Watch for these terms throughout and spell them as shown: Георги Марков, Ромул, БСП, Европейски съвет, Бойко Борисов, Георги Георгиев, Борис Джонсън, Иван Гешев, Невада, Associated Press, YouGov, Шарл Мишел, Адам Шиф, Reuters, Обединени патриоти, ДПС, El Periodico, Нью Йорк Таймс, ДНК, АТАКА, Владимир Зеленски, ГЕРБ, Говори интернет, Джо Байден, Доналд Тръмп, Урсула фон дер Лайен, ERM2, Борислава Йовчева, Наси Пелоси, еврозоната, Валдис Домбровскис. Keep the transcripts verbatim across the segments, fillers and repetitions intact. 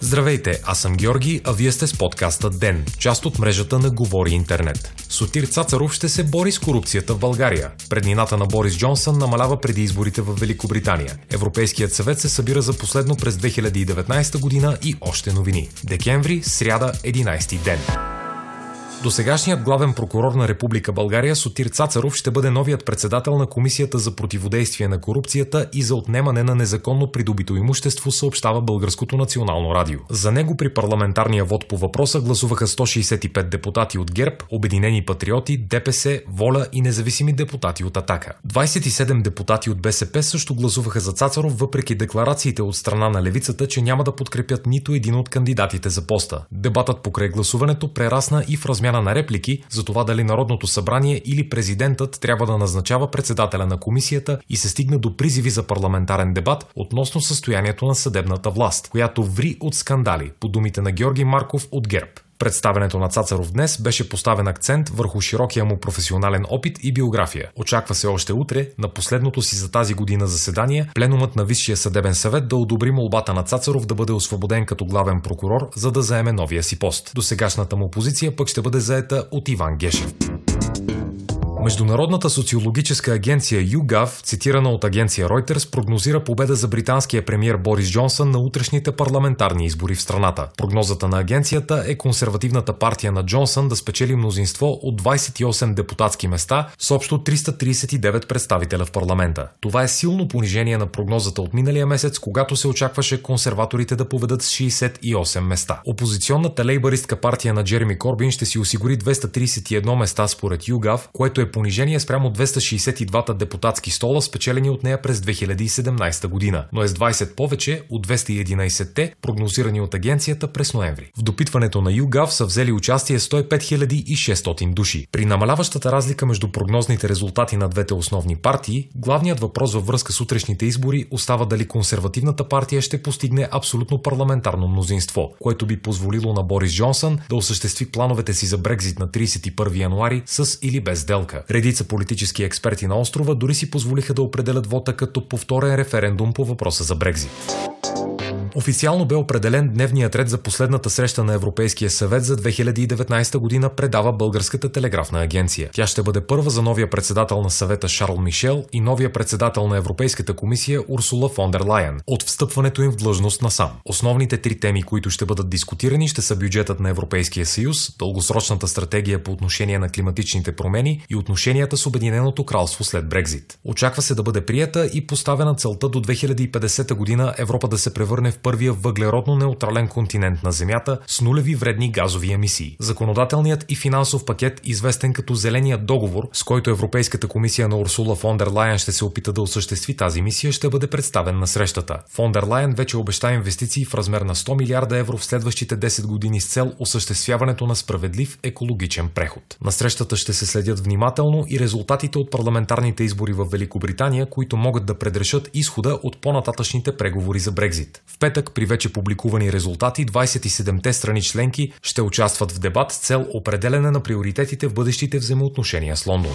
Здравейте, аз съм Георги, а вие сте с подкаста ДЕН, част от мрежата на Говори интернет. Сотир Цацаров ще се бори с корупцията в България. Преднината на Борис Джонсън намалява преди изборите в Великобритания. Европейският съвет се събира за последно през две хиляди и деветнадесета година и още новини. Декември, сряда, единадесети ден. Досегашният главен прокурор на Република България Сотир Цацаров ще бъде новият председател на Комисията за противодействие на корупцията и за отнемане на незаконно придобито имущество, съобщава Българското национално радио. За него при парламентарния вод по въпроса гласуваха сто шестдесет и пет депутати от ГЕРБ, Обединени патриоти, ДПС, Воля и независими депутати от АТАКА. двадесет и седем депутати от БСП също гласуваха за Цацаров, въпреки декларациите от страна на левицата, че няма да подкрепят нито един от кандидатите за поста. Дебатът покрай гласуването прерасна и в размяна на реплики за това дали Народното събрание или президентът трябва да назначава председателя на комисията и се стигна до призиви за парламентарен дебат относно състоянието на съдебната власт, която ври от скандали, по думите на Георги Марков от ГЕРБ. Представянето на Цацаров днес беше поставен акцент върху широкия му професионален опит и биография. Очаква се още утре, на последното си за тази година заседание, пленумът на Висшия съдебен съвет да одобри молбата на Цацаров да бъде освободен като главен прокурор, за да заеме новия си пост. Досегашната му позиция пък ще бъде заета от Иван Гешев. Международната социологическа агенция YouGov, цитирана от агенция Reuters, прогнозира победа за британския премиер Борис Джонсън на утрешните парламентарни избори в страната. Прогнозата на агенцията е консервативната партия на Джонсън да спечели мнозинство от двадесет и осем депутатски места с общо триста тридесет и девет представителя в парламента. Това е силно понижение на прогнозата от миналия месец, когато се очакваше консерваторите да победат с шестдесет и осем места. Опозиционната лейбаристка партия на Джереми Корбин ще си осигури двеста тридесет и едно места според YouGov, което е понижение спрямо двеста шестдесет и двата депутатски стола, спечелени от нея през две хиляди и седемнадесета година, но е с двадесет повече от двеста и единадесетте, прогнозирани от агенцията през ноември. В допитването на YouGov са взели участие сто и пет хиляди и шестстотин души. При намаляващата разлика между прогнозните резултати на двете основни партии, главният въпрос във връзка с утрешните избори остава дали консервативната партия ще постигне абсолютно парламентарно мнозинство, което би позволило на Борис Джонсън да осъществи плановете си за Брекзит на тридесет и първи януари с или без сделка. Редица политически експерти на острова дори си позволиха да определят вота като повторен референдум по въпроса за Брекзит. Официално бе определен дневният ред за последната среща на Европейския съвет за две хиляди и деветнадесета година, предава Българската телеграфна агенция. Тя ще бъде първа за новия председател на съвета Шарл Мишел и новия председател на Европейската комисия Урсула фон дер Лайен от встъпването им в длъжност насам. Основните три теми, които ще бъдат дискутирани, ще са бюджетът на Европейския съюз, дългосрочната стратегия по отношение на климатичните промени и отношенията с Обединеното кралство след Брекзит. Очаква се да бъде приета и поставена целта до две хиляди и петдесета година Европа да се превърне в първия въглеродно неутрален континент на Земята с нулеви вредни газови емисии. Законодателният и финансов пакет, известен като Зеленият договор, с който Европейската комисия на Урсула фон дер Лайен ще се опита да осъществи тази мисия, ще бъде представен на срещата. Фон дер Лайен вече обеща инвестиции в размер на сто милиарда евро в следващите десет години с цел осъществяването на справедлив екологичен преход. На срещата ще се следят внимателно и резултатите от парламентарните избори в Великобритания, които могат да предрешат изхода от по-нататъшните преговори за Брекзит. В петък, при вече публикувани резултати, двадесет и седемте страни членки ще участват в дебат с цел определяне на приоритетите в бъдещите взаимоотношения с Лондон.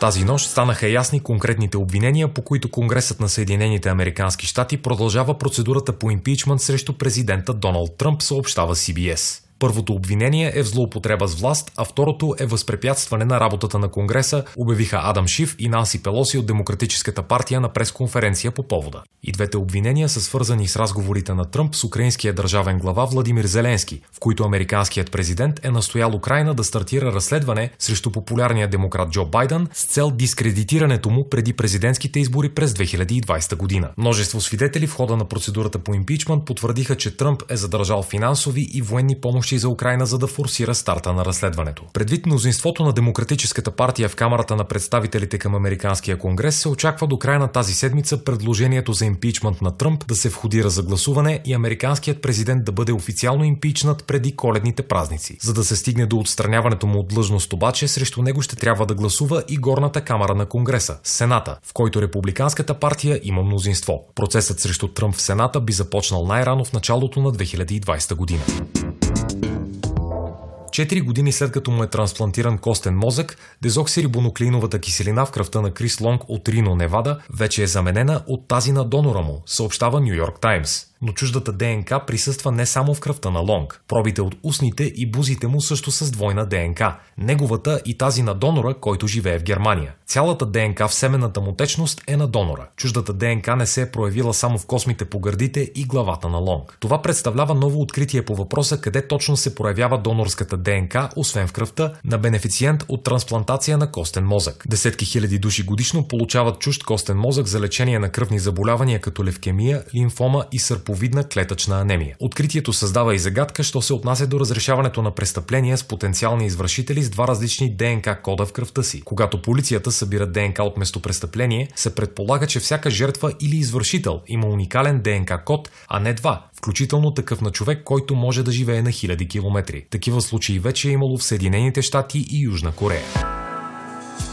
Тази нощ станаха ясни конкретните обвинения, по които Конгресът на Съединените американски щати продължава процедурата по импичмент срещу президента Доналд Тръмп, съобщава Си Би Ес. Първото обвинение е в злоупотреба с власт, а второто е възпрепятстване на работата на Конгреса, обявиха Адам Шиф и Наси Пелоси от Демократическата партия на пресконференция по повода. И двете обвинения са свързани с разговорите на Тръмп с украинския държавен глава Владимир Зеленски, в които американският президент е настоял Украйна да стартира разследване срещу популярния демократ Джо Байден с цел дискредитирането му преди президентските избори през две хиляди и двадесета година. Множество свидетели в хода на процедурата по импичмент потвърдиха, че Тръмп е задържал финансови и военни помощи за Украйна, за да форсира старта на разследването. Предвид мнозинството на Демократическата партия в Камарата на представителите към Американския конгрес, се очаква до края на тази седмица предложението за импичмент на Тръмп да се входира за гласуване и американският президент да бъде официално импичнат преди коледните празници. За да се стигне до отстраняването му от длъжност обаче, срещу него ще трябва да гласува и горната камара на Конгреса, Сената, в който Републиканската партия има мнозинство. Процесът срещу Тръмп в Сената би започнал най-рано в началото на две хиляди и двадесета година. Четири години след като му е трансплантиран костен мозък, дезоксирибонуклеиновата киселина в кръвта на Крис Лонг от Рино, Невада, вече е заменена от тази на донора му, съобщава Нью Йорк Таймс. Но чуждата ДНК присъства не само в кръвта на Лонг. Пробите от устните и бузите му също с двойна ДНК. Неговата и тази на донора, който живее в Германия. Цялата ДНК в семената му течност е на донора. Чуждата ДНК не се е проявила само в космите по гърдите и главата на Лонг. Това представлява ново откритие по въпроса къде точно се проявява донорската ДНК, освен в кръвта, на бенефициент от трансплантация на костен мозък. Десетки хиляди души годишно получават чужд костен мозък за лечение на кръвни заболявания като левкемия, лимфома и сърповидна клетъчна анемия. Откритието създава и загадка, що се отнася до разрешаването на престъпления с потенциални извършители с два различни ДНК кода в кръвта си. Когато полицията събира ДНК от местопрестъпление, се предполага, че всяка жертва или извършител има уникален ДНК код, а не два, включително такъв на човек, който може да живее на хиляди километри. Такива случаи вече е имало в Съединените щати и Южна Корея.